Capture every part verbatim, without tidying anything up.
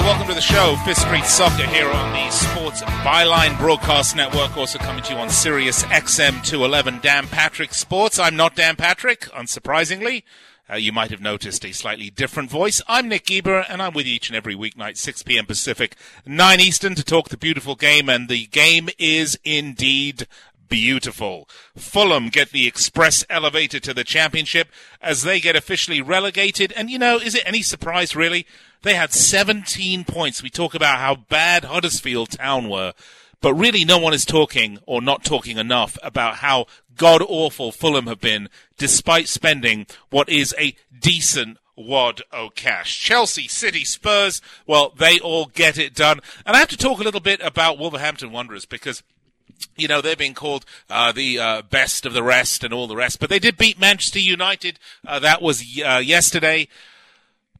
Welcome to the show, Fifth Street Soccer here on the Sports Byline Broadcast Network, also coming to you on Sirius X M two eleven, Dan Patrick Sports. I'm not Dan Patrick, unsurprisingly. Uh, you might have noticed a slightly different voice. I'm Nick Eber, and I'm with you each and every weeknight, six p.m. Pacific, nine Eastern, to talk the beautiful game, and the game is indeed beautiful. Fulham get the express elevator to the championship as they get officially relegated, and you know, is it any surprise really? They had seventeen points. We talk about how bad Huddersfield Town were, but really no one is talking or not talking enough about how god-awful Fulham have been despite spending what is a decent wad of cash. Chelsea, City, Spurs, well, they all get it done. And I have to talk a little bit about Wolverhampton Wanderers because, you know, they're being called uh, the uh, best of the rest and all the rest. But they did beat Manchester United. Uh, that was uh, yesterday.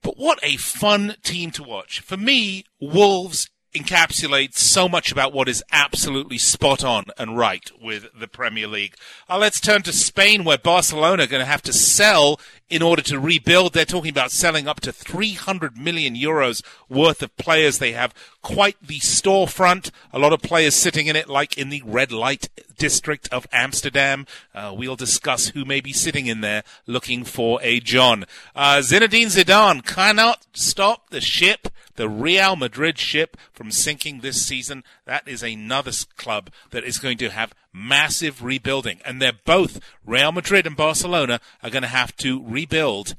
But what a fun team to watch. For me, Wolves encapsulates so much about what is absolutely spot on and right with the Premier League. Uh, let's turn to Spain, where Barcelona are going to have to sell in order to rebuild. They're talking about selling up to three hundred million euros worth of players. They have quite the storefront. A lot of players sitting in it, like in the red light district of Amsterdam. Uh, we'll discuss who may be sitting in there looking for a John. Uh, Zinedine Zidane cannot stop the ship, the Real Madrid ship, from sinking this season. That is another club that is going to have massive rebuilding. And they're both, Real Madrid and Barcelona, are going to have to rebuild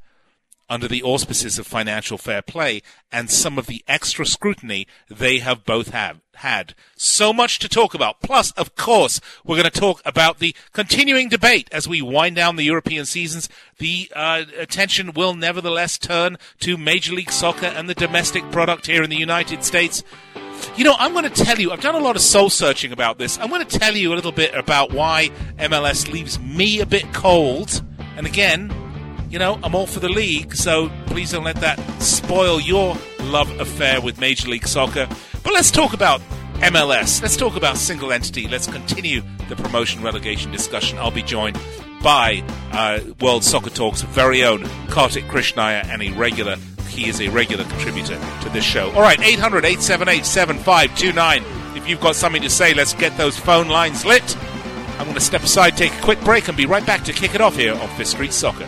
under the auspices of financial fair play and some of the extra scrutiny they have both have had. So much to talk about. Plus, of course, we're going to talk about the continuing debate as we wind down the European seasons. The uh, attention will nevertheless turn to Major League Soccer and the domestic product here in the United States. You know, I'm going to tell you, I've done a lot of soul-searching about this. I'm going to tell you a little bit about why M L S leaves me a bit cold. And again, you know, I'm all for the league, so please don't let that spoil your love affair with Major League Soccer. But let's talk about M L S. Let's talk about single entity. Let's continue the promotion-relegation discussion. I'll be joined by uh, World Soccer Talk's very own Kartik Krishnaiah, and a regular, he is a regular contributor to this show. All right, eight hundred, eight seven eight, seven five two nine. If you've got something to say, let's get those phone lines lit. I'm going to step aside, take a quick break, and be right back to kick it off here on Fifth Street Soccer.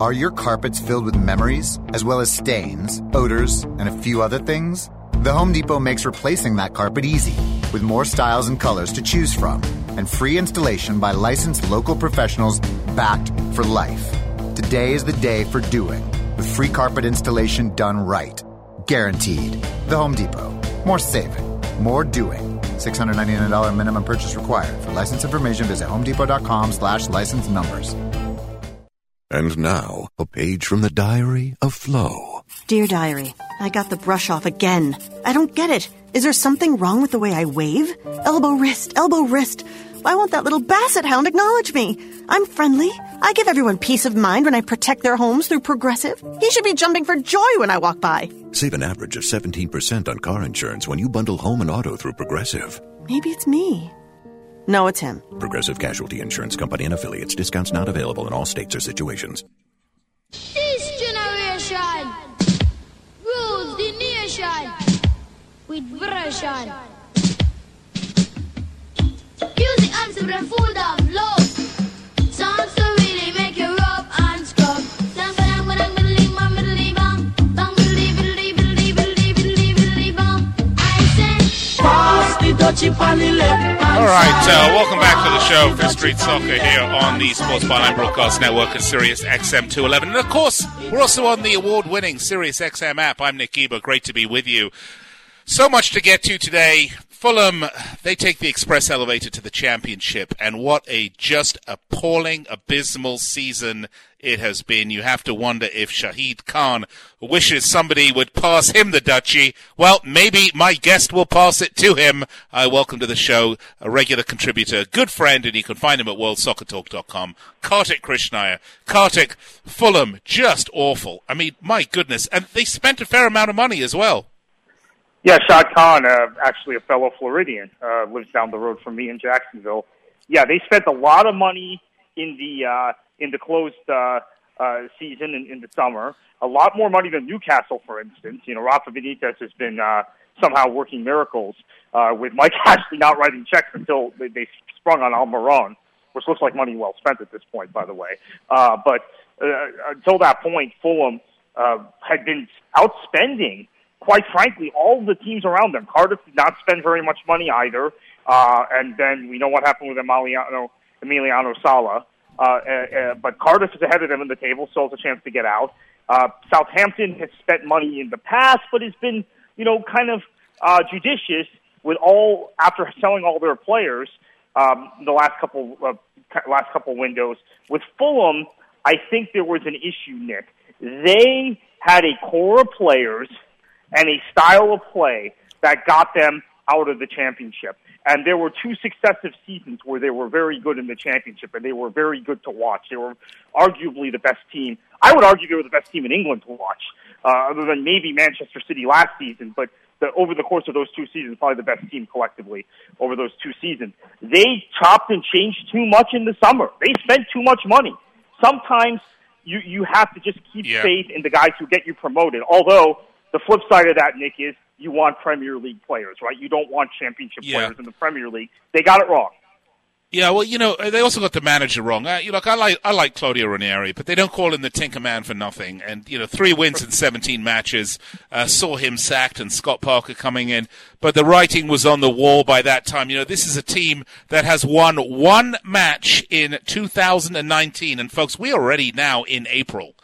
Are your carpets filled with memories, as well as stains, odors, and a few other things? The Home Depot makes replacing that carpet easy, with more styles and colors to choose from, and free installation by licensed local professionals backed for life. Today is the day for doing, with free carpet installation done right. Guaranteed. The Home Depot. More saving. More doing. six hundred ninety-nine dollars minimum purchase required. For license information, visit homedepot.com slash license numbers. And now, a page from the diary of Flo. Dear diary, I got the brush off again. I don't get it. Is there something wrong with the way I wave? Elbow, wrist, elbow, wrist. Why won't that little basset hound acknowledge me? I'm friendly. I give everyone peace of mind when I protect their homes through Progressive. He should be jumping for joy when I walk by. Save an average of seventeen percent on car insurance when you bundle home and auto through Progressive. Maybe it's me. No, it's him. Progressive Casualty Insurance Company and Affiliates. Discounts not available in all states or situations. This generation rules the nation with version. Music and super full of love. Songs to really make you rub and scrub. Alright, uh, welcome back to the show, Fifth Street Soccer here on the Sports Byline Broadcast Network and Sirius X M two eleven. And of course, we're also on the award-winning Sirius X M app. I'm Nick Eber, great to be with you. So much to get to today. Fulham, they take the express elevator to the championship, and what a just appalling, abysmal season it has been. You have to wonder if Shahid Khan wishes somebody would pass him the duchy. Well, maybe my guest will pass it to him. I welcome to the show a regular contributor, a good friend, and you can find him at world soccer talk dot com, Kartik Krishnaiah. Kartik, Fulham, just awful. I mean, my goodness. And they spent a fair amount of money as well. Yeah, Shahid Khan, uh, actually a fellow Floridian, uh, lives down the road from me in Jacksonville. Yeah, they spent a lot of money in the uh, in the closed uh, uh, season in, in the summer. A lot more money than Newcastle, for instance. You know, Rafa Benitez has been uh, somehow working miracles uh, with Mike Ashley not writing checks until they, they sprung on Almiron, which looks like money well spent at this point, by the way. Uh, but uh, until that point, Fulham uh, had been outspending, quite frankly, all the teams around them. Cardiff did not spend very much money either. Uh, and then we know what happened with Emiliano, Emiliano Sala. Uh, uh, uh, but Cardiff is ahead of them in the table, so it's a chance to get out. Uh, Southampton has spent money in the past, but has been, you know, kind of uh, judicious with all, after selling all their players um, the last couple uh, last couple windows. With Fulham, I think there was an issue, Nick. They had a core of players and a style of play that got them out of the championship. And there were two successive seasons where they were very good in the championship, and they were very good to watch. They were arguably the best team. I would argue they were the best team in England to watch, uh, other than maybe Manchester City last season, but the, over the course of those two seasons, probably the best team collectively over those two seasons. They chopped and changed too much in the summer. They spent too much money. Sometimes you, you have to just keep yeah. faith in the guys who get you promoted, although the flip side of that, Nick, is you want Premier League players, right? You don't want championship yeah. players in the Premier League. They got it wrong. Yeah, well, you know, they also got the manager wrong. Uh, you know, I like I like Claudio Ranieri, but they don't call him the Tinker Man for nothing. And, you know, three wins in seventeen matches uh, saw him sacked and Scott Parker coming in. But the writing was on the wall by that time. You know, this is a team that has won one match in two thousand nineteen. And, folks, we're already now in April.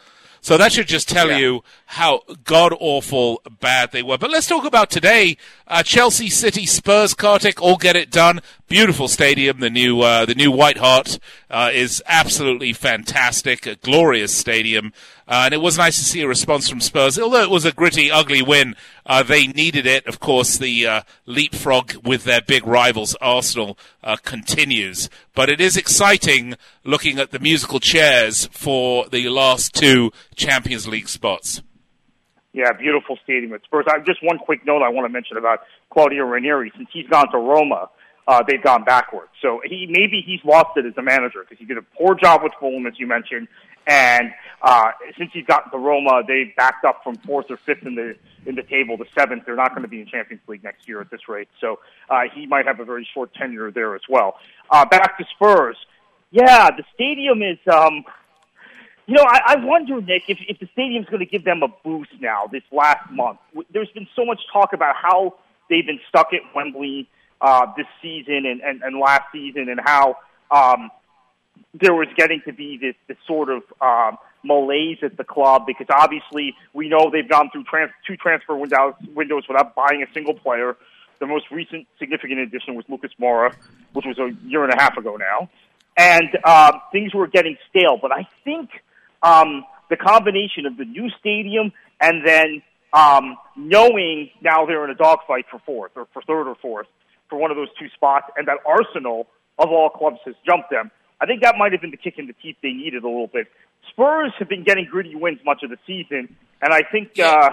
So that should just tell yeah. you how god-awful bad they were. But let's talk about today. Uh, Chelsea, City, Spurs, Kartik, all get it done. Beautiful stadium. The new uh, the new White Hart uh, is absolutely fantastic. A glorious stadium. Uh, and it was nice to see a response from Spurs. Although it was a gritty, ugly win, uh, they needed it. Of course, the uh, leapfrog with their big rivals, Arsenal, uh, continues. But it is exciting looking at the musical chairs for the last two Champions League spots. Yeah, beautiful stadium at Spurs. I, just one quick note I want to mention about Claudio Ranieri. Since he's gone to Roma, uh, they've gone backwards. So he maybe he's lost it as a manager because he did a poor job with Fulham, as you mentioned. And uh, since he's gotten to Roma, they've backed up from fourth or fifth in the in the table to seventh. They're not going to be in Champions League next year at this rate. So uh, he might have a very short tenure there as well. Uh, back to Spurs. Yeah, the stadium is... Um, you know, I, I wonder, Nick, if, if the stadium's going to give them a boost now this last month. There's been so much talk about how they've been stuck at Wembley uh, this season and, and, and last season and how... Um, there was getting to be this, this sort of um, malaise at the club because obviously we know they've gone through trans- two transfer windows, windows without buying a single player. The most recent significant addition was Lucas Moura, which was a year and a half ago now. And uh, things were getting stale. But I think um, the combination of the new stadium and then um, knowing now they're in a dogfight for fourth or for third or fourth for one of those two spots and that Arsenal, of all clubs, has jumped them, I think that might have been the kick in the teeth they needed a little bit. Spurs have been getting gritty wins much of the season, and I think uh,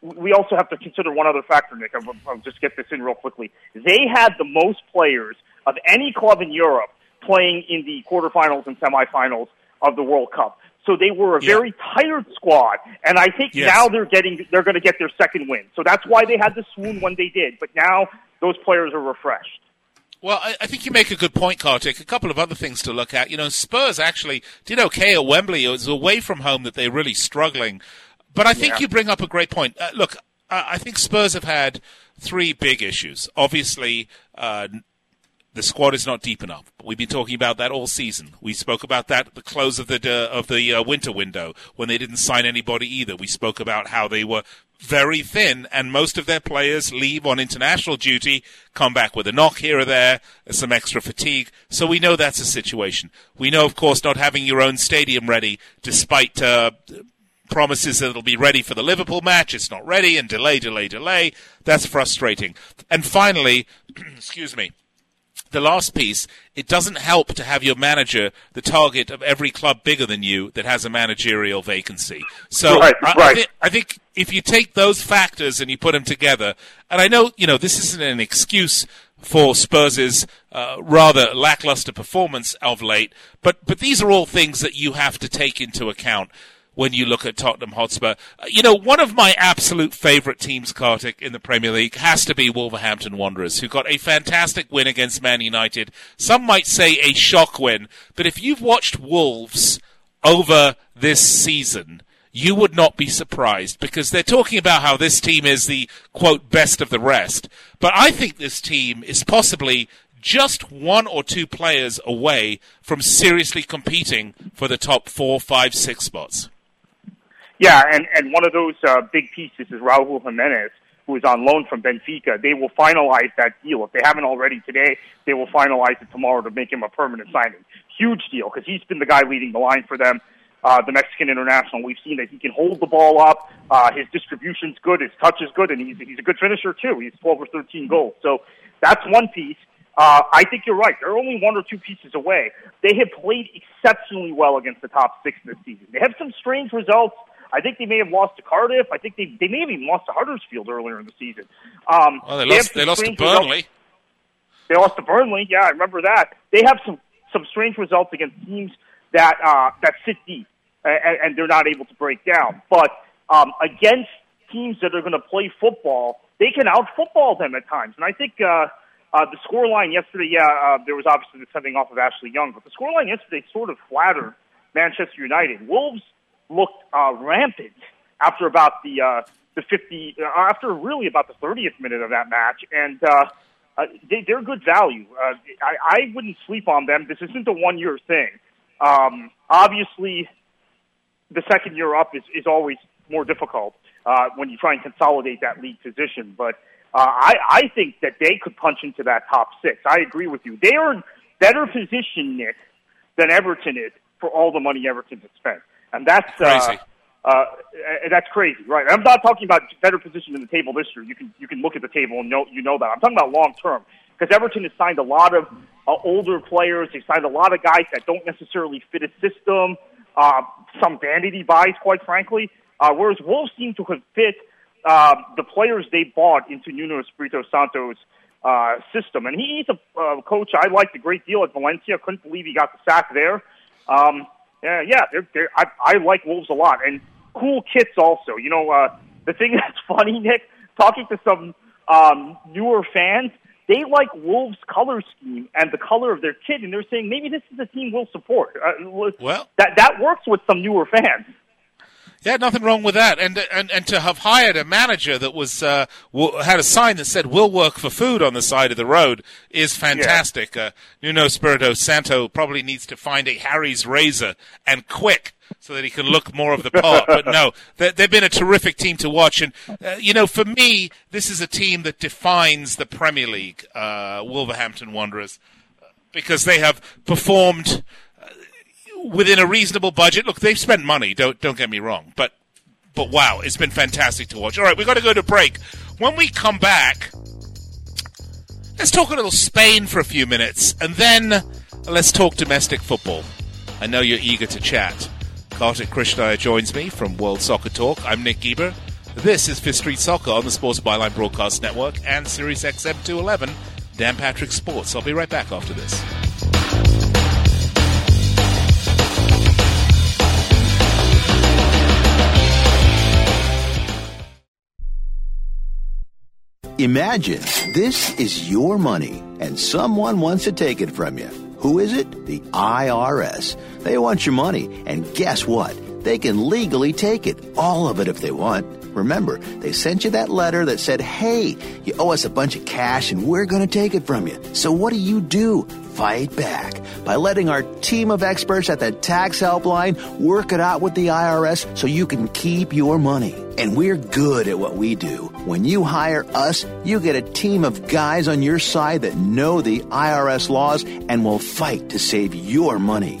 we also have to consider one other factor, Nick. I'll, I'll just get this in real quickly. They had the most players of any club in Europe playing in the quarterfinals and semifinals of the World Cup. So they were a very yeah. tired squad, and I think yes. now they're getting they're going to get their second win. So that's why they had the swoon when they did, but now those players are refreshed. Well, I, I think you make a good point, Kartik. A couple of other things to look at. You know, Spurs actually did okay at Wembley. It was away from home that they're really struggling. But I think yeah. you bring up a great point. Uh, look, I, I think Spurs have had three big issues. Obviously, uh, the squad is not deep enough. We've been talking about that all season. We spoke about that at the close of the uh, of the uh, winter window when they didn't sign anybody either. We spoke about how they were very thin, and most of their players leave on international duty, come back with a knock here or there, some extra fatigue. So we know that's a situation. We know, of course, not having your own stadium ready, despite uh, promises that it'll be ready for the Liverpool match. It's not ready, and delay, delay, delay. That's frustrating. And finally, excuse me, the last piece, it doesn't help to have your manager the target of every club bigger than you that has a managerial vacancy. So right, I, right. I, th- I think if you take those factors and you put them together, and I know, you know, this isn't an excuse for Spurs' uh, rather lackluster performance of late, but, but these are all things that you have to take into account when you look at Tottenham Hotspur. You know, one of my absolute favourite teams, Kartik, in the Premier League has to be Wolverhampton Wanderers, who got a fantastic win against Man United. Some might say a shock win, but if you've watched Wolves over this season, you would not be surprised, because they're talking about how this team is the, quote, best of the rest. But I think this team is possibly just one or two players away from seriously competing for the top four, five, six spots. Yeah, and, and one of those uh, big pieces is Raul Jimenez, who is on loan from Benfica. They will finalize that deal. If they haven't already today, they will finalize it tomorrow to make him a permanent signing. Huge deal, because he's been the guy leading the line for them, uh, the Mexican international. We've seen that he can hold the ball up. Uh, his distribution's good. His touch is good. And he's, he's a good finisher, too. He's twelve or thirteen goals. So that's one piece. Uh, I think you're right. They're only one or two pieces away. They have played exceptionally well against the top six this season. They have some strange results. I think they may have lost to Cardiff. I think they they may have even lost to Huddersfield earlier in the season. Um, well, they, they lost, they lost to Burnley. Results. They lost to Burnley, yeah, I remember that. They have some, some strange results against teams that uh, that sit deep, and, and they're not able to break down. But um, against teams that are going to play football, they can out-football them at times. And I think uh, Uh, the scoreline yesterday, yeah, uh, there was obviously the sending off of Ashley Young, but the scoreline yesterday sort of flattered Manchester United. Wolves looked uh, rampant after about the uh, the fifty, uh, after really about the thirtieth minute of that match, and uh, uh, they, they're good value. Uh, I, I wouldn't sleep on them. This isn't a one-year thing. Um, obviously, the second year up is, is always more difficult uh, when you try and consolidate that league position, but uh, I, I think that they could punch into that top six. I agree with you. They are in better position, Nick, than Everton is for all the money Everton has spent. And that's crazy. Uh, uh, that's crazy, right? I'm not talking about better position in the table this year. You can you can look at the table and know, you know that. I'm talking about long term because Everton has signed a lot of uh, older players. They signed a lot of guys that don't necessarily fit a system, uh, some vanity buys, quite frankly, uh, whereas Wolves seem to have fit uh, the players they bought into Nuno Espirito Santo's uh, system. And he, he's a uh, coach I liked a great deal at Valencia. Couldn't believe he got the sack there. Um, yeah, yeah they're, they're, I, I like Wolves a lot. And cool kits also. You know, uh, the thing that's funny, Nick, talking to some um, newer fans, they like Wolves' color scheme and the color of their kit, and they're saying maybe this is a team we'll support. Uh, well, that that works with some newer fans. Yeah, nothing wrong with that. And and, and to have hired a manager that was uh, had a sign that said, "We'll work for food" on the side of the road is fantastic. Yeah. Uh, Nuno Espirito Santo probably needs to find a Harry's razor and quick so that he can look more of the part. But no, they've been a terrific team to watch. And, uh, you know, for me, this is a team that defines the Premier League, uh, Wolverhampton Wanderers, because they have performed within a reasonable budget. Look, they've spent money, don't don't get me wrong, but but wow, it's been fantastic to watch. All right, we've got to go to break. When we come back, let's talk a little Spain for a few minutes, and then let's talk domestic football. I know you're eager to chat. Kartik Krishnaiah joins me from World Soccer Talk. I'm Nick Geber. This is Fifth Street Soccer on the Sports Byline Broadcast Network and Sirius X M two eleven, Dan Patrick Sports. I'll be right back after this. Imagine this is your money and someone wants to take it from you. Who is it? The I R S. They want your money, and guess what? They can legally take it, all of it if they want. Remember, they sent you that letter that said, hey, you owe us a bunch of cash and we're going to take it from you. So what do you do? Fight back by letting our team of experts at the Tax Helpline work it out with the I R S so you can keep your money. And we're good at what we do. When you hire us, you get a team of guys on your side that know the I R S laws and will fight to save your money.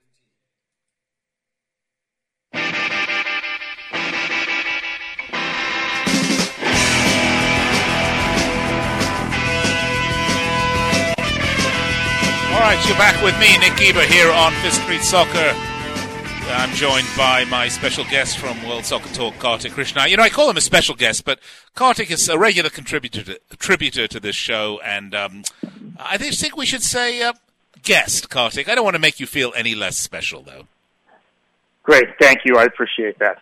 All right, you're back with me, Nick Eber, here on Fifth Street Soccer. I'm joined by my special guest from World Soccer Talk, Kartik Krishna. You know, I call him a special guest, but Kartik is a regular contributor to, contributor to this show, and um, I think we should say uh, guest, Kartik. I don't want to make you feel any less special, though. Great. Thank you. I appreciate that.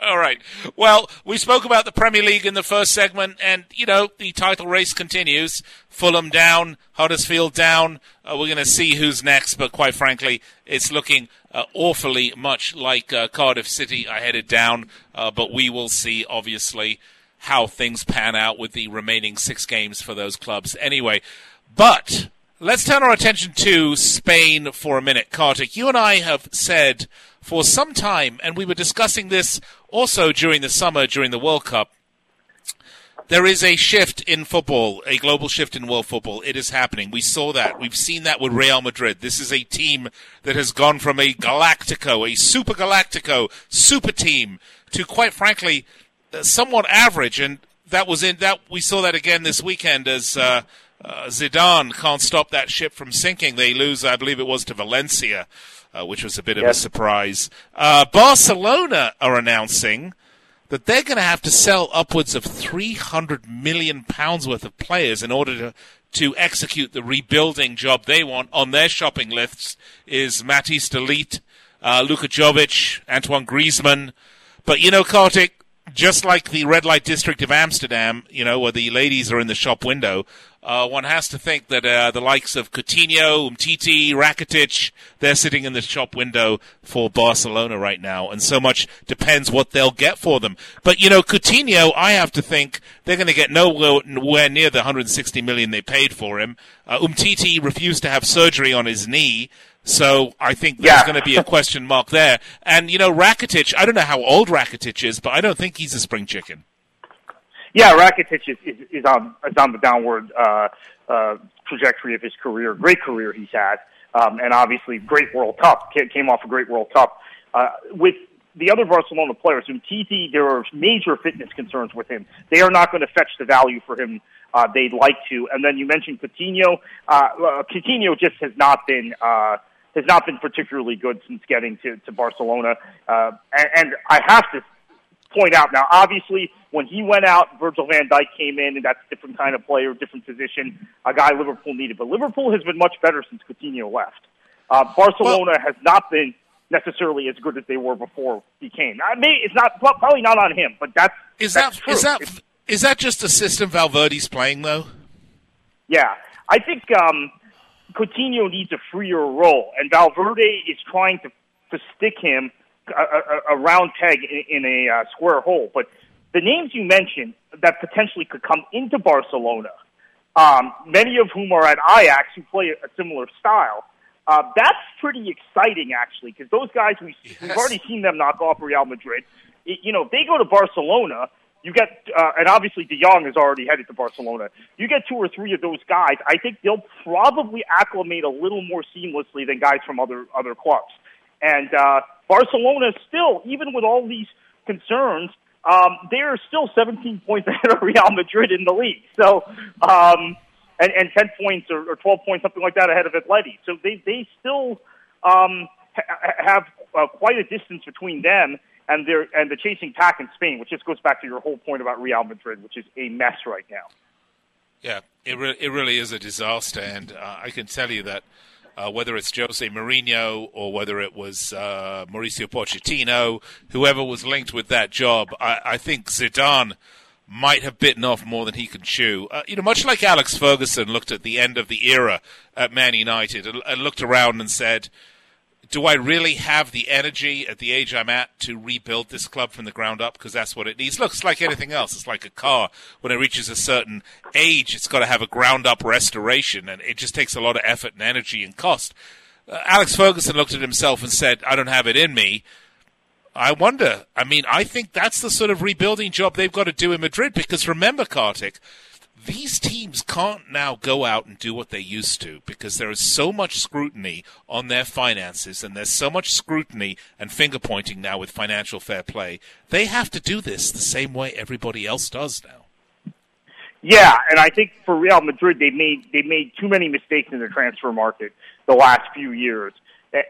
All right. Well, we spoke about the Premier League in the first segment, and, you know, the title race continues. Fulham down, Huddersfield down. Uh, we're going to see who's next, but quite frankly, it's looking uh, awfully much like uh, Cardiff City are headed down, uh, but we will see, obviously, how things pan out with the remaining six games for those clubs anyway. But let's turn our attention to Spain for a minute. Kartik, you and I have said for some time, and we were discussing this also during the summer, during the World Cup, there is a shift in football, a global shift in world football. It is happening. We saw that. We've seen that with Real Madrid. This is a team that has gone from a Galactico, a super Galactico, super team, to, quite frankly, somewhat average. And that was in that we saw that again this weekend as uh, uh, Zidane can't stop that ship from sinking. They lose, I believe it was, to Valencia. Uh, which was a bit of yes. a surprise. Uh, Barcelona are announcing that they're going to have to sell upwards of three hundred million pounds worth of players in order to, to execute the rebuilding job they want. On their shopping lists is Matthijs de Ligt, uh, Luka Jovic, Antoine Griezmann. But, you know, Kartik, just like the red light district of Amsterdam, you know, where the ladies are in the shop window, Uh, one has to think that uh, the likes of Coutinho, Umtiti, Rakitic, they're sitting in the shop window for Barcelona right now, and so much depends what they'll get for them. But, you know, Coutinho, I have to think they're going to get nowhere near the one hundred sixty million dollars they paid for him. Uh, Umtiti refused to have surgery on his knee, so I think there's yeah. going to be a question mark there. And, you know, Rakitic, I don't know how old Rakitic is, but I don't think he's a spring chicken. Yeah, Rakitic is, is, is, on, is on the downward uh, uh, trajectory of his career. Great career he's had, um, and obviously great World Cup. Came off a great World Cup. Uh, with the other Barcelona players, Umtiti, there are major fitness concerns with him. They are not going to fetch the value for him uh, they'd like to. And then you mentioned Coutinho. Uh, Coutinho just has not been uh, has not been particularly good since getting to, to Barcelona. Uh, and, and I have to point out now, obviously, when he went out, Virgil van Dijk came in, and that's a different kind of player, different position, a guy Liverpool needed. But Liverpool has been much better since Coutinho left. Uh, Barcelona well, has not been necessarily as good as they were before he came. I mean, it's not probably not on him, but that's, is that's that, true. Is that, is that just the system Valverde's playing, though? Yeah. I think um, Coutinho needs a freer role, and Valverde is trying to, to stick him A, a, a round peg in, in a uh, square hole. But the names you mentioned that potentially could come into Barcelona, um, many of whom are at Ajax who play a similar style, uh, that's pretty exciting, actually, because those guys, we, yes. we've already seen them knock off Real Madrid. It, you know, if they go to Barcelona, you get, uh, and obviously De Jong is already headed to Barcelona, you get two or three of those guys, I think they'll probably acclimate a little more seamlessly than guys from other, other clubs. And uh, Barcelona still, even with all these concerns, um, they are still seventeen points ahead of Real Madrid in the league. So, um, and, and ten points or, or twelve points, something like that, ahead of Atleti. So they they still um, ha- have uh, quite a distance between them and their and the chasing pack in Spain, which just goes back to your whole point about Real Madrid, which is a mess right now. Yeah, it re- it really is a disaster, and uh, I can tell you that. Uh, whether it's Jose Mourinho or whether it was uh, Mauricio Pochettino, whoever was linked with that job, I, I think Zidane might have bitten off more than he could chew. Uh, you know, much like Alex Ferguson looked at the end of the era at Man United and, and looked around and said, do I really have the energy at the age I'm at to rebuild this club from the ground up? Because that's what it needs. Look, it's like anything else. It's like a car. When it reaches a certain age, it's got to have a ground-up restoration, and it just takes a lot of effort and energy and cost. Uh, Alex Ferguson looked at himself and said, I don't have it in me. I wonder. I mean, I think that's the sort of rebuilding job they've got to do in Madrid, because remember, Kartik, these teams can't now go out and do what they used to, because there is so much scrutiny on their finances, and there's so much scrutiny and finger-pointing now with financial fair play. They have to do this the same way everybody else does now. Yeah, and I think for Real Madrid, they made they made too many mistakes in the transfer market the last few years.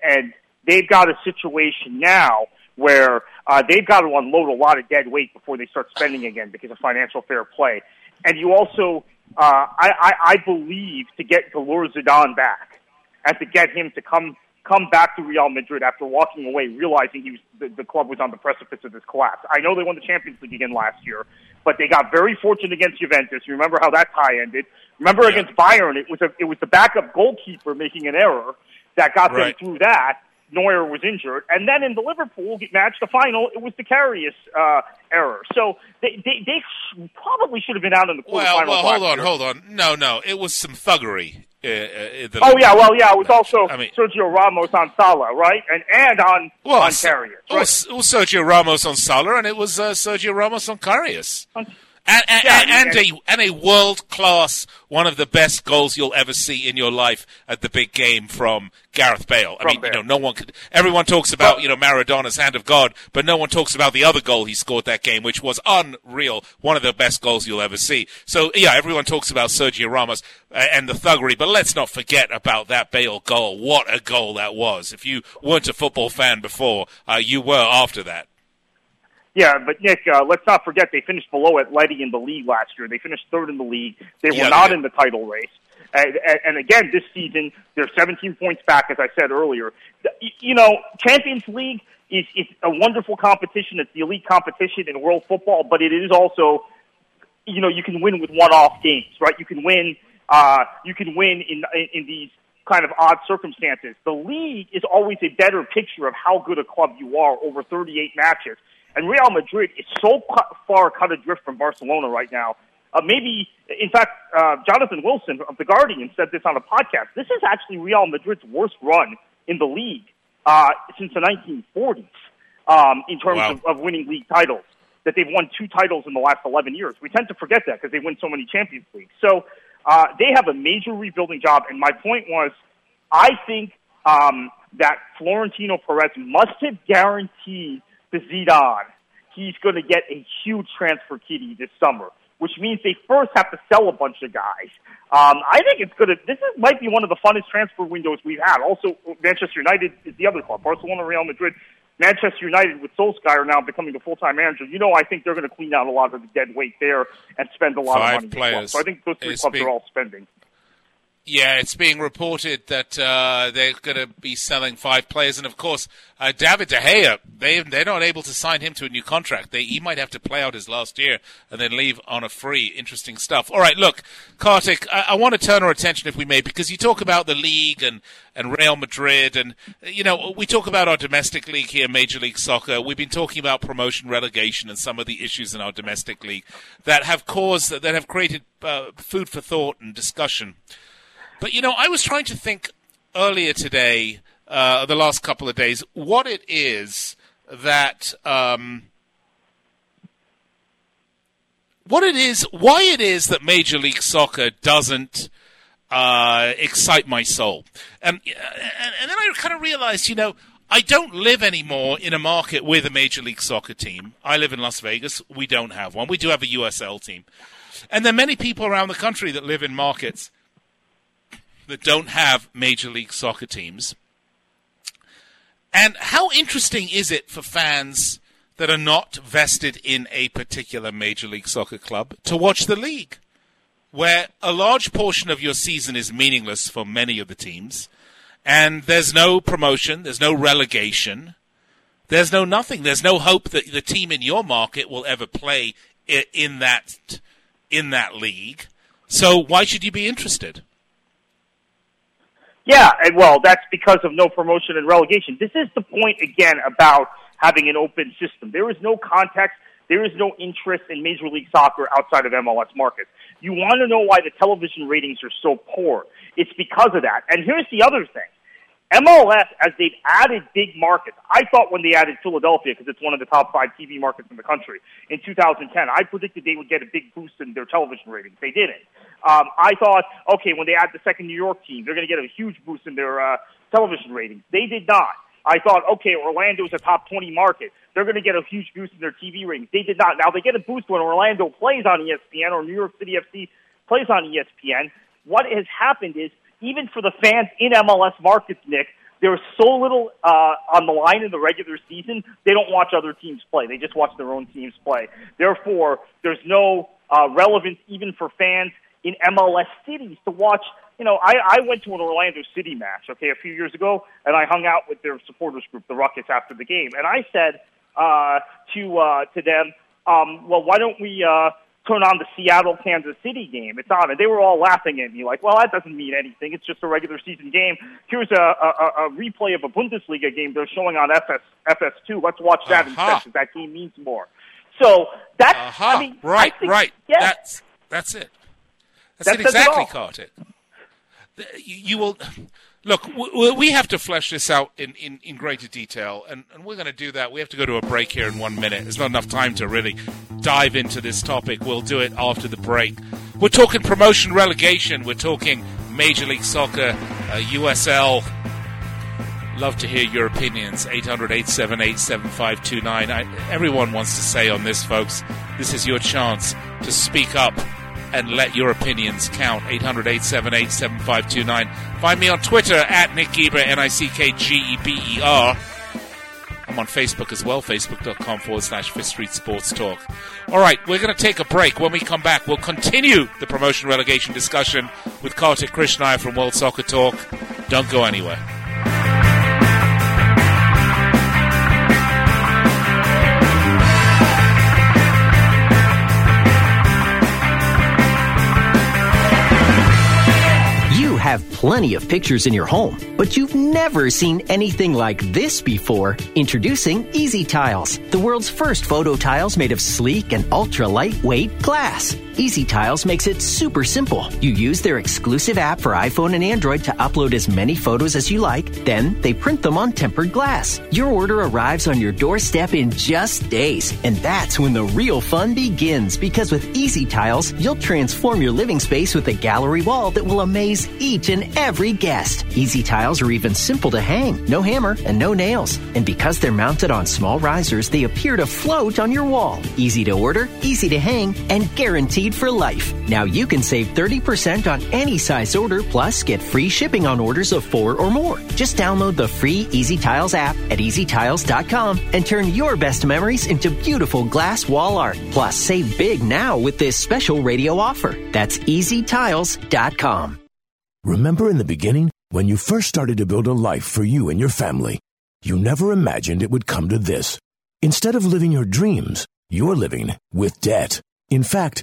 And they've got a situation now where uh, they've got to unload a lot of dead weight before they start spending again because of financial fair play. And you also, uh, I, I, I believe, to get Loris Zidane back and to get him to come come back to Real Madrid after walking away, realizing he was, the, the club was on the precipice of this collapse. I know they won the Champions League again last year, but they got very fortunate against Juventus. You remember how that tie ended. Remember yeah. against Bayern, it was a, it was the backup goalkeeper making an error that got right. them through that. Neuer was injured, and then in the Liverpool match, the final, it was the Karius uh, error. So they they, they sh- probably should have been out in the quarterfinals. Well, well, hold on, here. hold on. No, no, it was some thuggery. Uh, uh, the oh yeah, well yeah, it was match. also I mean, Sergio Ramos on Salah, right, and and on well, on Karius. Right? It was, it was Sergio Ramos on Salah, and it was uh, Sergio Ramos on Karius. On- And, and, yeah, and, and, and a, and a world-class, one of the best goals you'll ever see in your life at the big game from Gareth Bale. I mean, Bale. you know, no one could, everyone talks about, you know, Maradona's hand of God, but no one talks about the other goal he scored that game, which was unreal, one of the best goals you'll ever see. So, yeah, everyone talks about Sergio Ramos and the thuggery, but let's not forget about that Bale goal. What a goal that was. If you weren't a football fan before, uh, you were after that. Yeah, but Nick, uh, let's not forget they finished below Atleti in the league last year. They finished third in the league. They were yeah, not yeah. in the title race. And, and again, this season, they're seventeen points back, as I said earlier. You know, Champions League is, is a wonderful competition. It's the elite competition in world football, but it is also, you know, you can win with one-off games, right? You can win, uh, you can win in, in, in these kind of odd circumstances. The league is always a better picture of how good a club you are over thirty-eight matches. And Real Madrid is so far cut adrift from Barcelona right now. Uh, maybe, in fact, uh, Jonathan Wilson of The Guardian said this on a podcast. This is actually Real Madrid's worst run in the league uh, since the nineteen forties um, in terms wow. of, of winning league titles, that they've won two titles in the last eleven years. We tend to forget that because they win so many Champions Leagues. So uh, they have a major rebuilding job. And my point was, I think um, that Florentino Perez must have guaranteed to Zidane, he's going to get a huge transfer kitty this summer, which means they first have to sell a bunch of guys. Um, I think it's going to, this is, might be one of the funnest transfer windows we've had. Also, Manchester United is the other club. Barcelona, Real Madrid, Manchester United with Solskjaer are now becoming a full-time manager. You know, I think they're going to clean out a lot of the dead weight there and spend a lot Five of money. Players. So I think those three it's clubs been- are all spending. Yeah, it's being reported that uh, they're going to be selling five players. And, of course, uh, David De Gea, they, they're not able to sign him to a new contract. They, he might have to play out his last year and then leave on a free. Interesting stuff. All right, look, Kartik, I, I want to turn our attention, if we may, because you talk about the league and, and Real Madrid. And, you know, we talk about our domestic league here, Major League Soccer. We've been talking about promotion, relegation, and some of the issues in our domestic league that have caused, that have created uh, food for thought and discussion. But, you know, I was trying to think earlier today, uh, the last couple of days, what it is that, um, what it is, why it is that Major League Soccer doesn't uh, excite my soul. Um, and, and then I kind of realized, you know, I don't live anymore in a market with a Major League Soccer team. I live in Las Vegas. We don't have one. We do have a U S L team. And there are many people around the country that live in markets that don't have Major League Soccer teams. And how interesting is it for fans that are not vested in a particular Major League Soccer club to watch the league, where a large portion of your season is meaningless for many of the teams, and there's no promotion, there's no relegation, there's no nothing, there's no hope that the team in your market will ever play in that, in that league. So why should you be interested? Yeah, well, that's because of no promotion and relegation. This is the point, again, about having an open system. There is no context. There is no interest in Major League Soccer outside of M L S markets. You want to know why the television ratings are so poor. It's because of that. And here's the other thing. M L S, as they've added big markets, I thought when they added Philadelphia, because it's one of the top five T V markets in the country, in two thousand ten, I predicted they would get a big boost in their television ratings. They didn't. Um, I thought, okay, when they add the second New York team, they're going to get a huge boost in their uh, television ratings. They did not. I thought, okay, Orlando's a top twenty market. They're going to get a huge boost in their T V ratings. They did not. Now, they get a boost when Orlando plays on E S P N or New York City F C plays on E S P N. What has happened is, even for the fans in M L S markets, Nick, there's so little uh, on the line in the regular season, they don't watch other teams play. They just watch their own teams play. Therefore, there's no uh, relevance even for fans in M L S cities to watch. You know, I, I went to an Orlando City match, okay, a few years ago, and I hung out with their supporters group, the Ruckus, after the game. And I said uh, to uh, to them, um, well, why don't we uh, turn on the Seattle-Kansas City game? It's on. And they were all laughing at me like, well, that doesn't mean anything. It's just a regular season game. Here's a, a, a replay of a Bundesliga game they're showing on F S, F S two. Let's watch that uh-huh. instead, because that game means more. So that's uh-huh. – I mean, Right, I think, right. Yeah. That's, that's it. That's, that's it exactly, Kartik. You will look. We have to flesh this out in, in, in greater detail, and, and we're going to do that. We have to go to a break here in one minute. There's not enough time to really dive into this topic. We'll do it after the break. We're talking promotion, relegation. We're talking Major League Soccer, uh, U S L. Love to hear your opinions. eight hundred, eight seven eight, seven five two nine. I, everyone wants to say on this, folks. This is your chance to speak up and let your opinions count. eight hundred, eight seven eight, seven five two nine. Find me on Twitter at Nick Geber, N I C K G E B E R. I'm on Facebook as well, facebook.com forward slash Fifth Street Sports Talk. All right, we're going to take a break. When we come back, we'll continue the promotion relegation discussion with Kartik Krishnaiah from World Soccer Talk. Don't go anywhere. Have plenty of pictures in your home, but you've never seen anything like this before. Introducing Easy Tiles, the world's first photo tiles made of sleek and ultra lightweight glass. Easy Tiles makes it super simple. You use their exclusive app for iPhone and Android to upload as many photos as you like, then they print them on tempered glass. Your order arrives on your doorstep in just days, and that's when the real fun begins, because with Easy Tiles, you'll transform your living space with a gallery wall that will amaze each and every guest. Easy Tiles are even simple to hang. No hammer and no nails. And because they're mounted on small risers, they appear to float on your wall. Easy to order, easy to hang, and guaranteed for life. Now you can save thirty percent on any size order, plus get free shipping on orders of four or more. Just download the free Easy Tiles app at easy tiles dot com and turn your best memories into beautiful glass wall art. Plus, save big now with this special radio offer. That's easy tiles dot com. Remember in the beginning, when you first started to build a life for you and your family, you never imagined it would come to this. Instead of living your dreams, you're living with debt. In fact,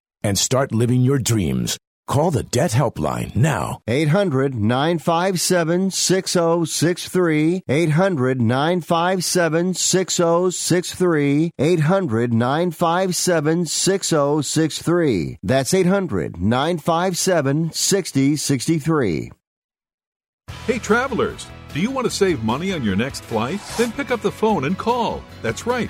and start living your dreams. Call the Debt Helpline now. eight hundred, nine five seven, six oh six three. eight hundred, nine five seven, six oh six three. eight hundred, nine five seven, six oh six three. That's eight hundred, nine five seven, six oh six three. Hey, travelers, do you want to save money on your next flight? Then pick up the phone and call. That's right,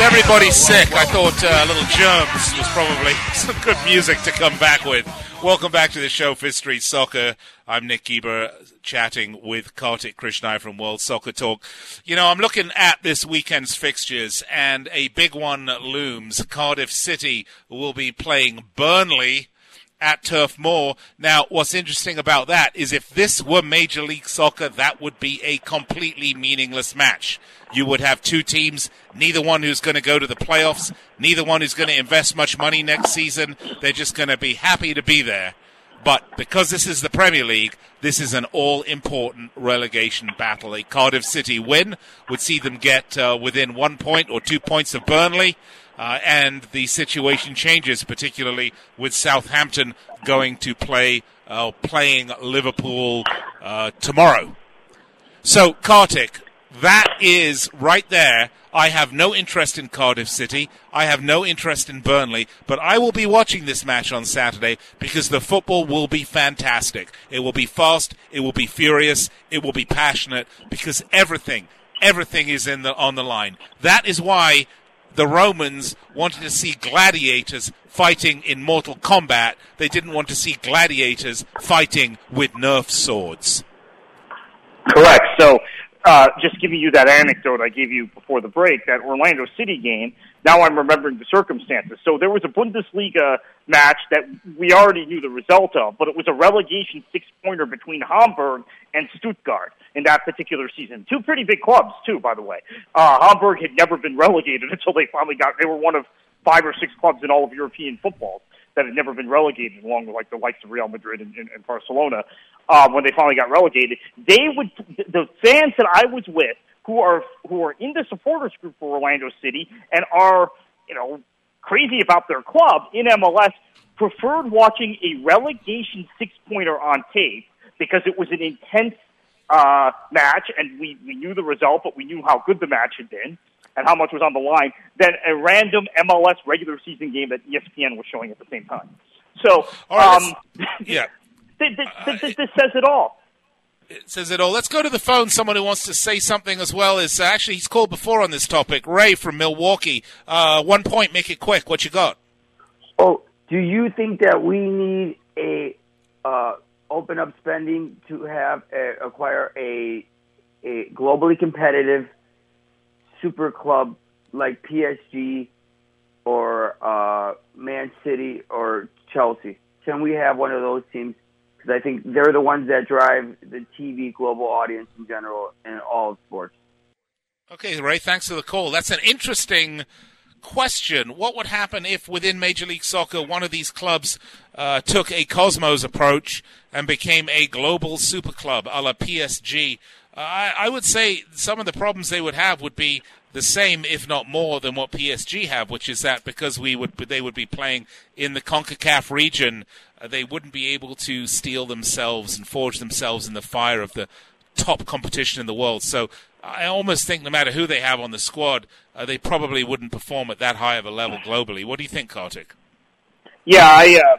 Everybody's sick. I thought uh, Little Germs was probably some good music to come back with. Welcome back to the show, Fifth Street Soccer. I'm Nick Geber, chatting with Kartik Krishnai from World Soccer Talk. You know, I'm looking at this weekend's fixtures, and a big one looms. Cardiff City will be playing Burnley at Turf Moor. Now, what's interesting about that is if this were Major League Soccer, that would be a completely meaningless match. You would have two teams, neither one who's going to go to the playoffs, neither one who's going to invest much money next season. They're just going to be happy to be there. But because this is the Premier League, this is an all-important relegation battle. A Cardiff City win would see them get uh, within one point or two points of Burnley. Uh, and the situation changes, particularly with Southampton going to play, uh, playing Liverpool uh, tomorrow. So, Kartik, that is right there. I have no interest in Cardiff City. I have no interest in Burnley. But I will be watching this match on Saturday because the football will be fantastic. It will be fast. It will be furious. It will be passionate because everything, everything is in the on the line. That is why the Romans wanted to see gladiators fighting in mortal combat. They didn't want to see gladiators fighting with Nerf swords. Correct. So, uh, just giving you that anecdote I gave you before the break, that Orlando City game, now I'm remembering the circumstances. So there was a Bundesliga match that we already knew the result of, but it was a relegation six-pointer between Hamburg and Stuttgart in that particular season. Two pretty big clubs, too, by the way. Uh, Hamburg had never been relegated until they finally got, they were one of five or six clubs in all of European football that had never been relegated, along with like the likes of Real Madrid and, and, and Barcelona, uh, when they finally got relegated. They would, the fans that I was with, who are who are in the supporters group for Orlando City and are, you know, crazy about their club in M L S, preferred watching a relegation six-pointer on tape because it was an intense uh, match, and we, we knew the result, but we knew how good the match had been and how much was on the line, than a random M L S regular season game that E S P N was showing at the same time. So, right, um, yeah, this, this, this, this says it all. It says it all. Let's go to the phone. Someone who wants to say something as well is uh, actually he's called before on this topic. Ray from Milwaukee. Uh, one point. Make it quick. What you got? Oh, do you think that we need a uh, open up spending to have a, acquire a a globally competitive super club like P S G or uh, Man City or Chelsea? Can we have one of those teams? Because I think they're the ones that drive the T V global audience in general in all of sports. Okay, Ray, thanks for the call. That's an interesting question. What would happen if within Major League Soccer one of these clubs uh, took a Cosmos approach and became a global super club a la P S G? Uh, I, I would say some of the problems they would have would be the same, if not more, than what P S G have, which is that because we would they would be playing in the CONCACAF region, uh, they wouldn't be able to steel themselves and forge themselves in the fire of the top competition in the world. So I almost think no matter who they have on the squad, uh, they probably wouldn't perform at that high of a level globally. What do you think, Kartik? Yeah, I... Uh...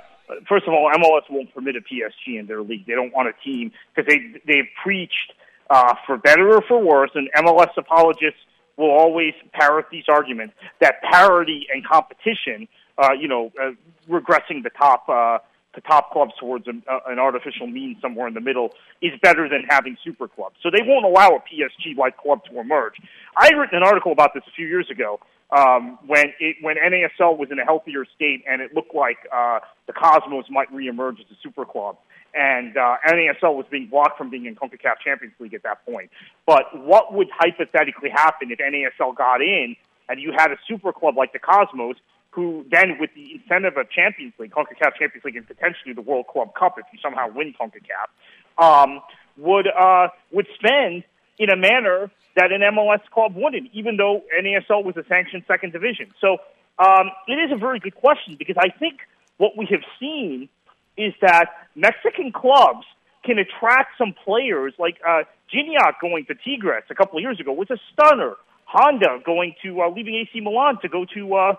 First of all, M L S won't permit a P S G in their league. They don't want a team because they, they've preached, uh, for better or for worse, and M L S apologists will always parrot these arguments, that parity and competition, uh, you know, uh, regressing the top uh, the top clubs towards an, uh, an artificial mean somewhere in the middle is better than having super clubs. So they won't allow a P S G-like club to emerge. I had written an article about this a few years ago, Um, when it, when N A S L was in a healthier state and it looked like uh, the Cosmos might reemerge as a super club. and uh, N A S L was being blocked from being in CONCACAF Champions League at that point. But what would hypothetically happen if N A S L got in and you had a super club like the Cosmos, who then, with the incentive of Champions League, CONCACAF Champions League, and potentially the World Club Cup, if you somehow win CONCACAF, um, would uh, would spend in a manner that an M L S club wouldn't, even though N A S L was a sanctioned second division. So um, it is a very good question, because I think what we have seen is that Mexican clubs can attract some players, like uh, Gignac going to Tigres a couple of years ago was a stunner. Honda going to uh, leaving A C Milan to go to uh,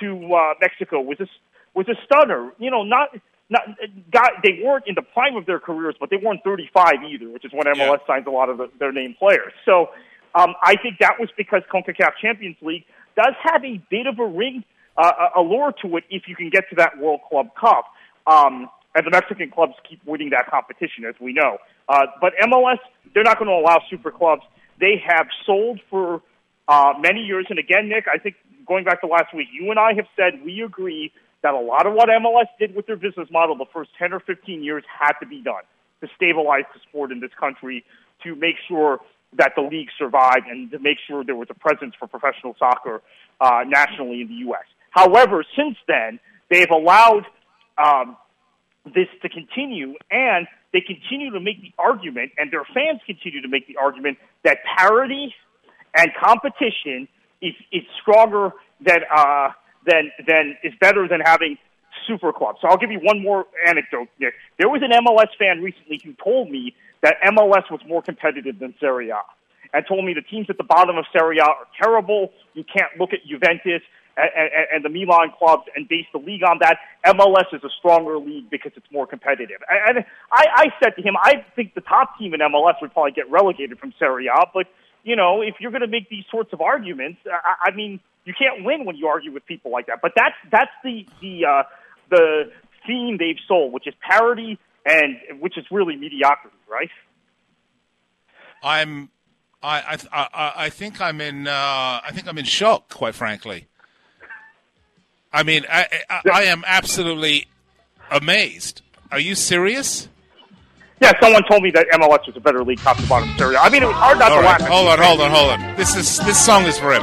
to uh, Mexico was a was a stunner. You know, not not got, they weren't in the prime of their careers, but they weren't thirty-five either, which is when M L S yeah. signs a lot of the, their name players. So um, I think that was because CONCACAF Champions League does have a bit of a ring uh, allure to it if you can get to that World Club Cup. Um, and the Mexican clubs keep winning that competition, as we know. Uh, but M L S, they're not going to allow super clubs. They have sold for Uh, many years, and again, Nick, I think going back to last week, you and I have said we agree that a lot of what M L S did with their business model the first ten or fifteen years had to be done to stabilize the sport in this country, to make sure that the league survived and to make sure there was a presence for professional soccer uh, nationally in the U S. However, since then, they've allowed um, this to continue, and they continue to make the argument, and their fans continue to make the argument that parity and competition is, is stronger than, uh, than, than, is better than having super clubs. So I'll give you one more anecdote, Nick. There was an M L S fan recently who told me that M L S was more competitive than Serie A, and told me the teams at the bottom of Serie A are terrible. You can't look at Juventus and, and, and the Milan clubs and base the league on that. M L S is a stronger league because it's more competitive. And I, I said to him, I think the top team in M L S would probably get relegated from Serie A, but you know, if you're going to make these sorts of arguments, I, I mean, you can't win when you argue with people like that. But that's that's the the uh, the theme they've sold, which is parity, and which is really mediocrity, right? I'm, I I I, I think I'm in uh, I think I'm in shock, quite frankly. I mean, I, I, I am absolutely amazed. Are you serious? Yeah, someone told me that M L S was a better league top to bottom Serie A. I mean, it was hard not All to right. laugh. Hold on, hold on, hold on. This is this song is for him.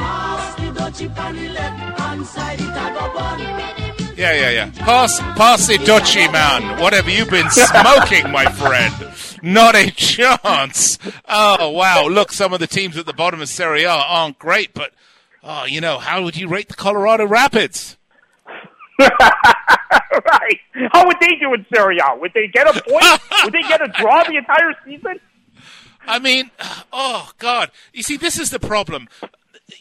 Yeah, yeah, yeah. Pass, pass it, Dutchie man. What have you been smoking, my friend? Not a chance. Oh wow! Look, some of the teams at the bottom of Serie A aren't great, but oh, you know, how would you rate the Colorado Rapids? Right. How would they do in Serie A? Would they get a point? Would they get a draw the entire season? I mean, oh, God. You see, this is the problem.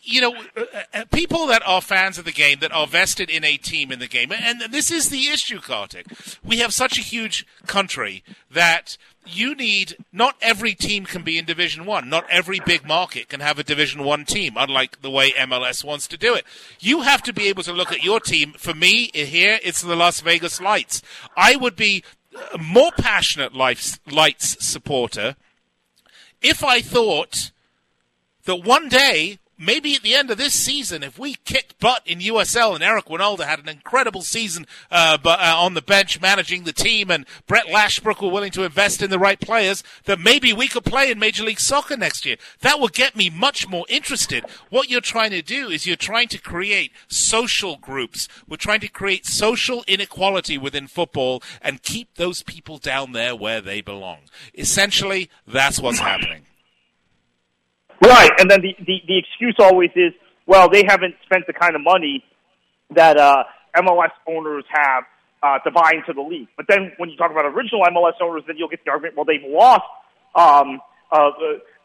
You know, people that are fans of the game, that are vested in a team in the game, and this is the issue, Kartik. We have such a huge country that you need, not every team can be in Division One. Not every big market can have a Division One team, unlike the way M L S wants to do it. You have to be able to look at your team. For me, here, it's the Las Vegas Lights. I would be a more passionate Lights supporter if I thought that one day, maybe at the end of this season, if we kicked butt in U S L and Eric Winalda had an incredible season uh, but, uh, on the bench managing the team, and Brett Lashbrook were willing to invest in the right players, that maybe we could play in Major League Soccer next year. That will get me much more interested. What you're trying to do is you're trying to create social groups. We're trying to create social inequality within football and keep those people down there where they belong. Essentially, that's what's happening. Right, and then the, the, the excuse always is, well, they haven't spent the kind of money that uh, M L S owners have uh, to buy into the league. But then when you talk about original M L S owners, then you'll get the argument, well, they've lost um, uh,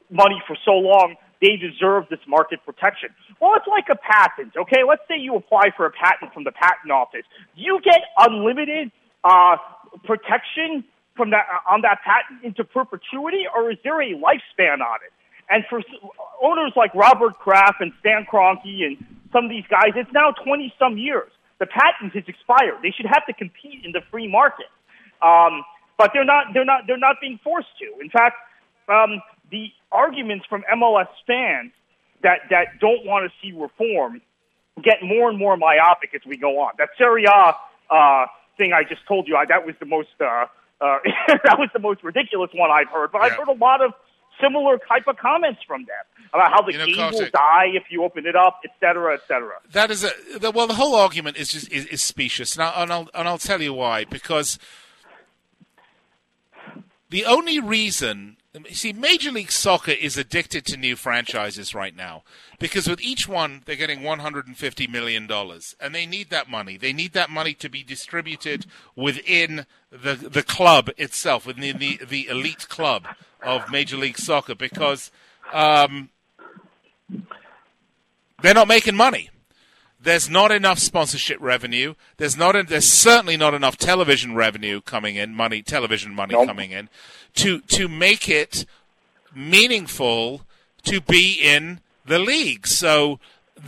money for so long, they deserve this market protection. Well, it's like a patent, okay? Let's say you apply for a patent from the patent office. You get unlimited uh, protection from that uh, on that patent into perpetuity, or is there a lifespan on it? And for owners like Robert Kraft and Stan Kroenke and some of these guys, it's now twenty-some years. The patent has expired. They should have to compete in the free market, um, but they're not. They're not. They're not being forced to. In fact, um, the arguments from M L S fans that that don't want to see reform get more and more myopic as we go on. That Serie A uh, thing I just told you, I, that was the most uh, Uh, that was the most ridiculous one I've heard, but yeah. I've heard a lot of similar type of comments from them about how the you know, game Kartik, will die if you open it up, et cetera, et cetera. That is a the, well, the whole argument is just is, is specious, and, I, and I'll and I'll tell you why. Because the only reason, you see, Major League Soccer is addicted to new franchises right now, because with each one they're getting one hundred fifty million dollars, and they need that money. They need that money to be distributed within the the club itself, within the the elite club of Major League Soccer, because um, they're not making money. There's not enough sponsorship revenue. There's not. A, there's certainly not enough television revenue coming in, money, television money nope. coming in, to to make it meaningful to be in the league. So,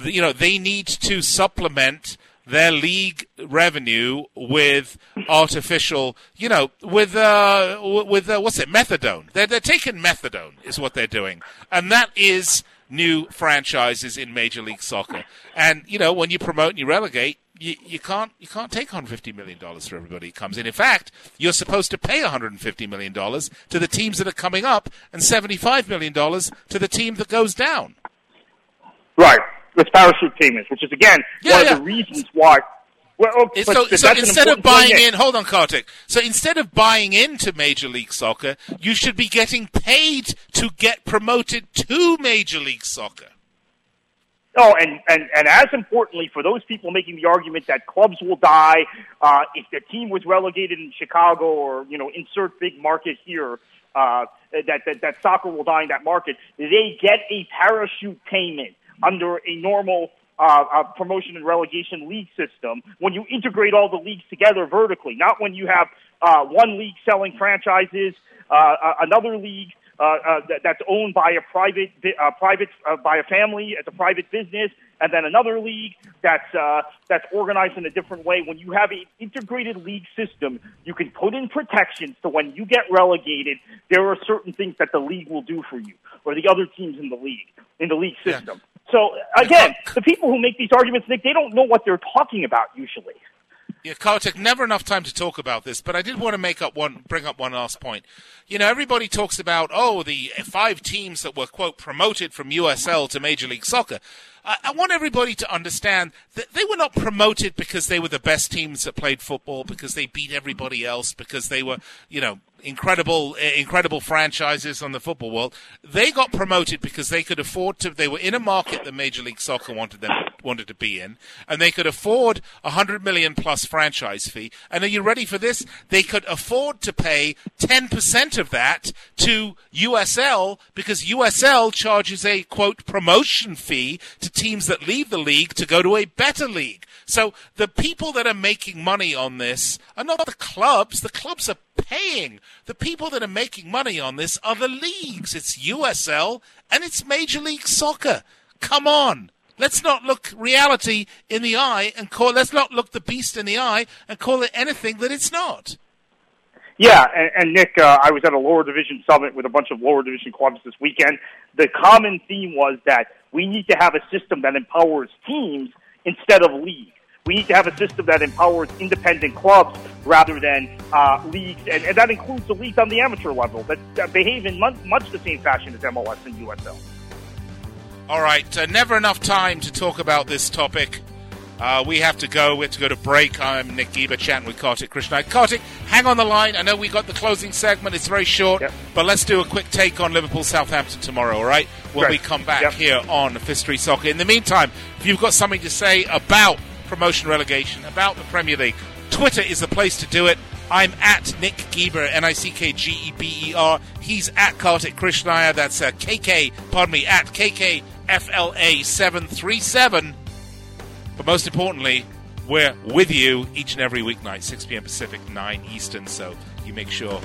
you know, they need to supplement their league revenue with artificial, you know, with, uh, with uh, what's it, methadone. They're, they're taking methadone is what they're doing. And that is new franchises in Major League Soccer. And, you know, when you promote and you relegate, you, you can't you can't take one hundred fifty million dollars for everybody who comes in. In fact, you're supposed to pay one hundred fifty million dollars to the teams that are coming up and seventy-five million dollars to the team that goes down. Right. With parachute payments, which is, again, yeah, one yeah. of the reasons why... Well, okay, so so instead of buying in... Hold on, Kartik. So instead of buying into Major League Soccer, you should be getting paid to get promoted to Major League Soccer. No, oh, and, and, and as importantly, for those people making the argument that clubs will die, uh, if the team was relegated in Chicago or, you know, insert big market here, uh, that, that, that soccer will die in that market, they get a parachute payment under a normal uh, uh, promotion and relegation league system when you integrate all the leagues together vertically, not when you have uh, one league selling franchises, uh, uh, another league uh, uh, that, that's owned by a private, uh, private uh, by a family as a private business, and then another league that's uh, that's organized in a different way. When you have an integrated league system, you can put in protections so when you get relegated, there are certain things that the league will do for you or the other teams in the league, in the league system. Yeah. So, again, the people who make these arguments, Nick, they don't know what they're talking about usually. Yeah, Kartik, never enough time to talk about this, but I did want to make up one, bring up one last point. You know, everybody talks about, oh, the five teams that were, quote, promoted from U S L to Major League Soccer. I, I want everybody to understand that they were not promoted because they were the best teams that played football, because they beat everybody else, because they were, you know, incredible, incredible franchises on the football world. They got promoted because they could afford to, they were in a market that Major League Soccer wanted them wanted to be in, and they could afford a hundred million plus franchise fee. And are you ready for this? They could afford to pay ten percent of that to U S L because U S L charges a, quote, promotion fee to teams that leave the league to go to a better league. So the people that are making money on this are not the clubs. The clubs are paying. The people that are making money on this are the leagues. It's U S L and it's Major League Soccer. Come on. Let's not look reality in the eye and call, let's not look the beast in the eye and call it anything that it's not. Yeah, and, and Nick, uh, I was at a lower division summit with a bunch of lower division clubs this weekend. The common theme was that we need to have a system that empowers teams instead of leagues. We need to have a system that empowers independent clubs rather than uh, leagues, and, and that includes the leagues on the amateur level that, that behave in much, much the same fashion as M L S and U S L. All right, uh, never enough time to talk about this topic. Uh, we have to go. We have to go to break. I'm Nick Geber chatting with Kartik Krishnai. Kartik, hang on the line. I know we got the closing segment. It's very short, yep. but let's do a quick take on Liverpool-Southampton tomorrow, all right, when Great. we come back yep. here on Fifth Street Soccer. In the meantime, if you've got something to say about promotion relegation, about the Premier League, Twitter is the place to do it. I'm at Nick Geber, N I C K G E B E R. He's at Kartik Krishnai. That's uh, K K, pardon me, at K K F L A seven three seven. But most importantly, we're with you each and every weeknight, six p.m. Pacific, nine Eastern. So you make sure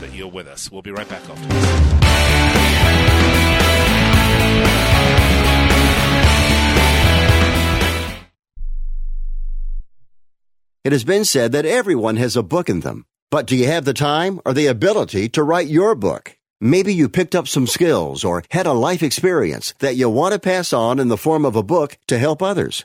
that you're with us. We'll be right back after this. It has been said that everyone has a book in them. But do you have the time or the ability to write your book? Maybe you picked up some skills or had a life experience that you want to pass on in the form of a book to help others.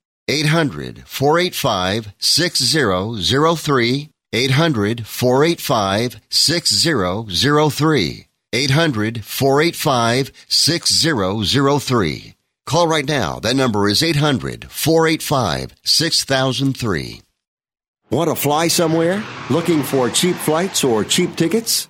eight hundred, four eight five, six zero zero three, eight hundred, four eight five, six zero zero three, eight hundred, four eight five, six zero zero three. Call right now. That number is eight hundred, four eight five, six thousand three. Want to fly somewhere? Looking for cheap flights or cheap tickets?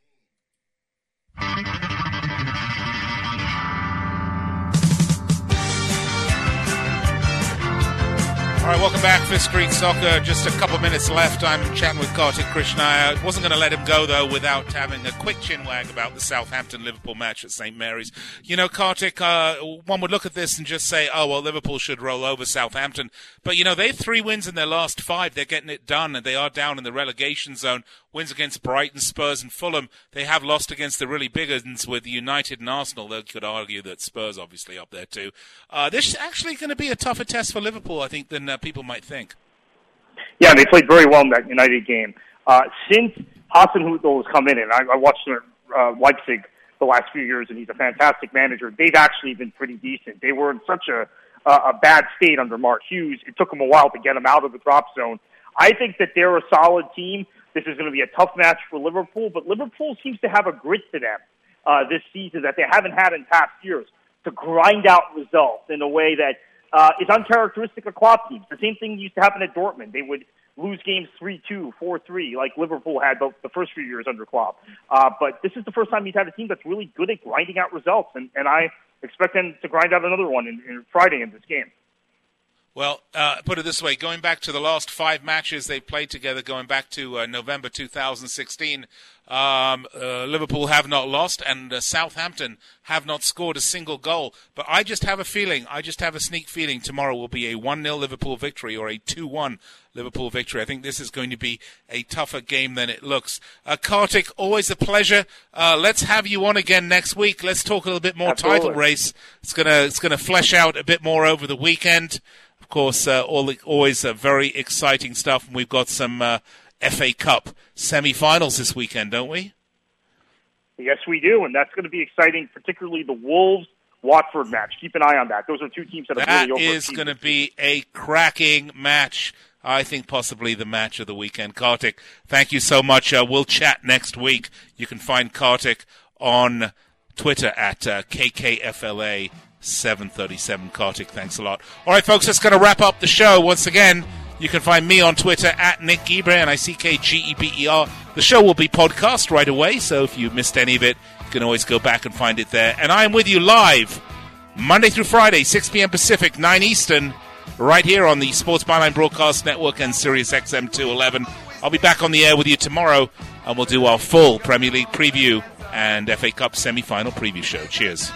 All right, welcome back, Fifth Street Soccer. Just a couple minutes left. I'm chatting with Kartik Krishnaiah. I wasn't going to let him go, though, without having a quick chinwag about the Southampton-Liverpool match at Saint Mary's. You know, Kartik, uh, one would look at this and just say, oh, well, Liverpool should roll over Southampton. But, you know, they have three wins in their last five. They're getting it done, and they are down in the relegation zone. Wins against Brighton, Spurs, and Fulham. They have lost against the really big ones with United and Arsenal, though you could argue that Spurs obviously up there too. Uh, this is actually going to be a tougher test for Liverpool, I think, than uh, people might think. Yeah, they played very well in that United game. Uh, since Hasan Huthul has come in, and I, I watched him at uh, Leipzig the last few years, and he's a fantastic manager, they've actually been pretty decent. They were in such a, uh, a bad state under Mark Hughes. It took him a while to get him out of the drop zone. I think that they're a solid team. This is going to be a tough match for Liverpool, but Liverpool seems to have a grit to them uh, this season that they haven't had in past years to grind out results in a way that uh, is uncharacteristic of Klopp teams. The same thing used to happen at Dortmund. They would lose games three two, four three, like Liverpool had the, the first few years under Klopp. Uh, but this is the first time he's had a team that's really good at grinding out results, and, and I expect them to grind out another one in, in Friday in this game. Well, uh, put it this way, going back to the last five matches they played together, going back to uh, November two thousand sixteen, um, uh, Liverpool have not lost and uh, Southampton have not scored a single goal. But I just have a feeling, I just have a sneak feeling tomorrow will be a one nil Liverpool victory or a two one Liverpool victory. I think this is going to be a tougher game than it looks. Uh, Kartik, always a pleasure. Uh, let's have you on again next week. Let's talk a little bit more Absolutely. Title race. It's going to, it's going to flesh out a bit more over the weekend. Of course, uh, all the, always uh, very exciting stuff. And we've got some uh, F A Cup semi-finals this weekend, don't we? Yes, we do. And that's going to be exciting, particularly the Wolves-Watford match. Keep an eye on that. Those are two teams that have really overachieved. That is going to be a cracking match. I think possibly the match of the weekend. Kartik, thank you so much. Uh, we'll chat next week. You can find Kartik on Twitter at uh, K K F L A seven thirty-seven. Kartik, thanks a lot. All right, folks, that's going to wrap up the show. Once again, you can find me on Twitter at Nick Geber, and N I C K G E B E R. The show will be podcast right away, so if you missed any of it, you can always go back and find it there. And I am with you live Monday through Friday, six p.m. Pacific, nine Eastern, right here on the Sports Byline Broadcast Network and Sirius X M two eleven. I'll be back on the air with you tomorrow, and we'll do our full Premier League preview and F A Cup semi-final preview show. Cheers.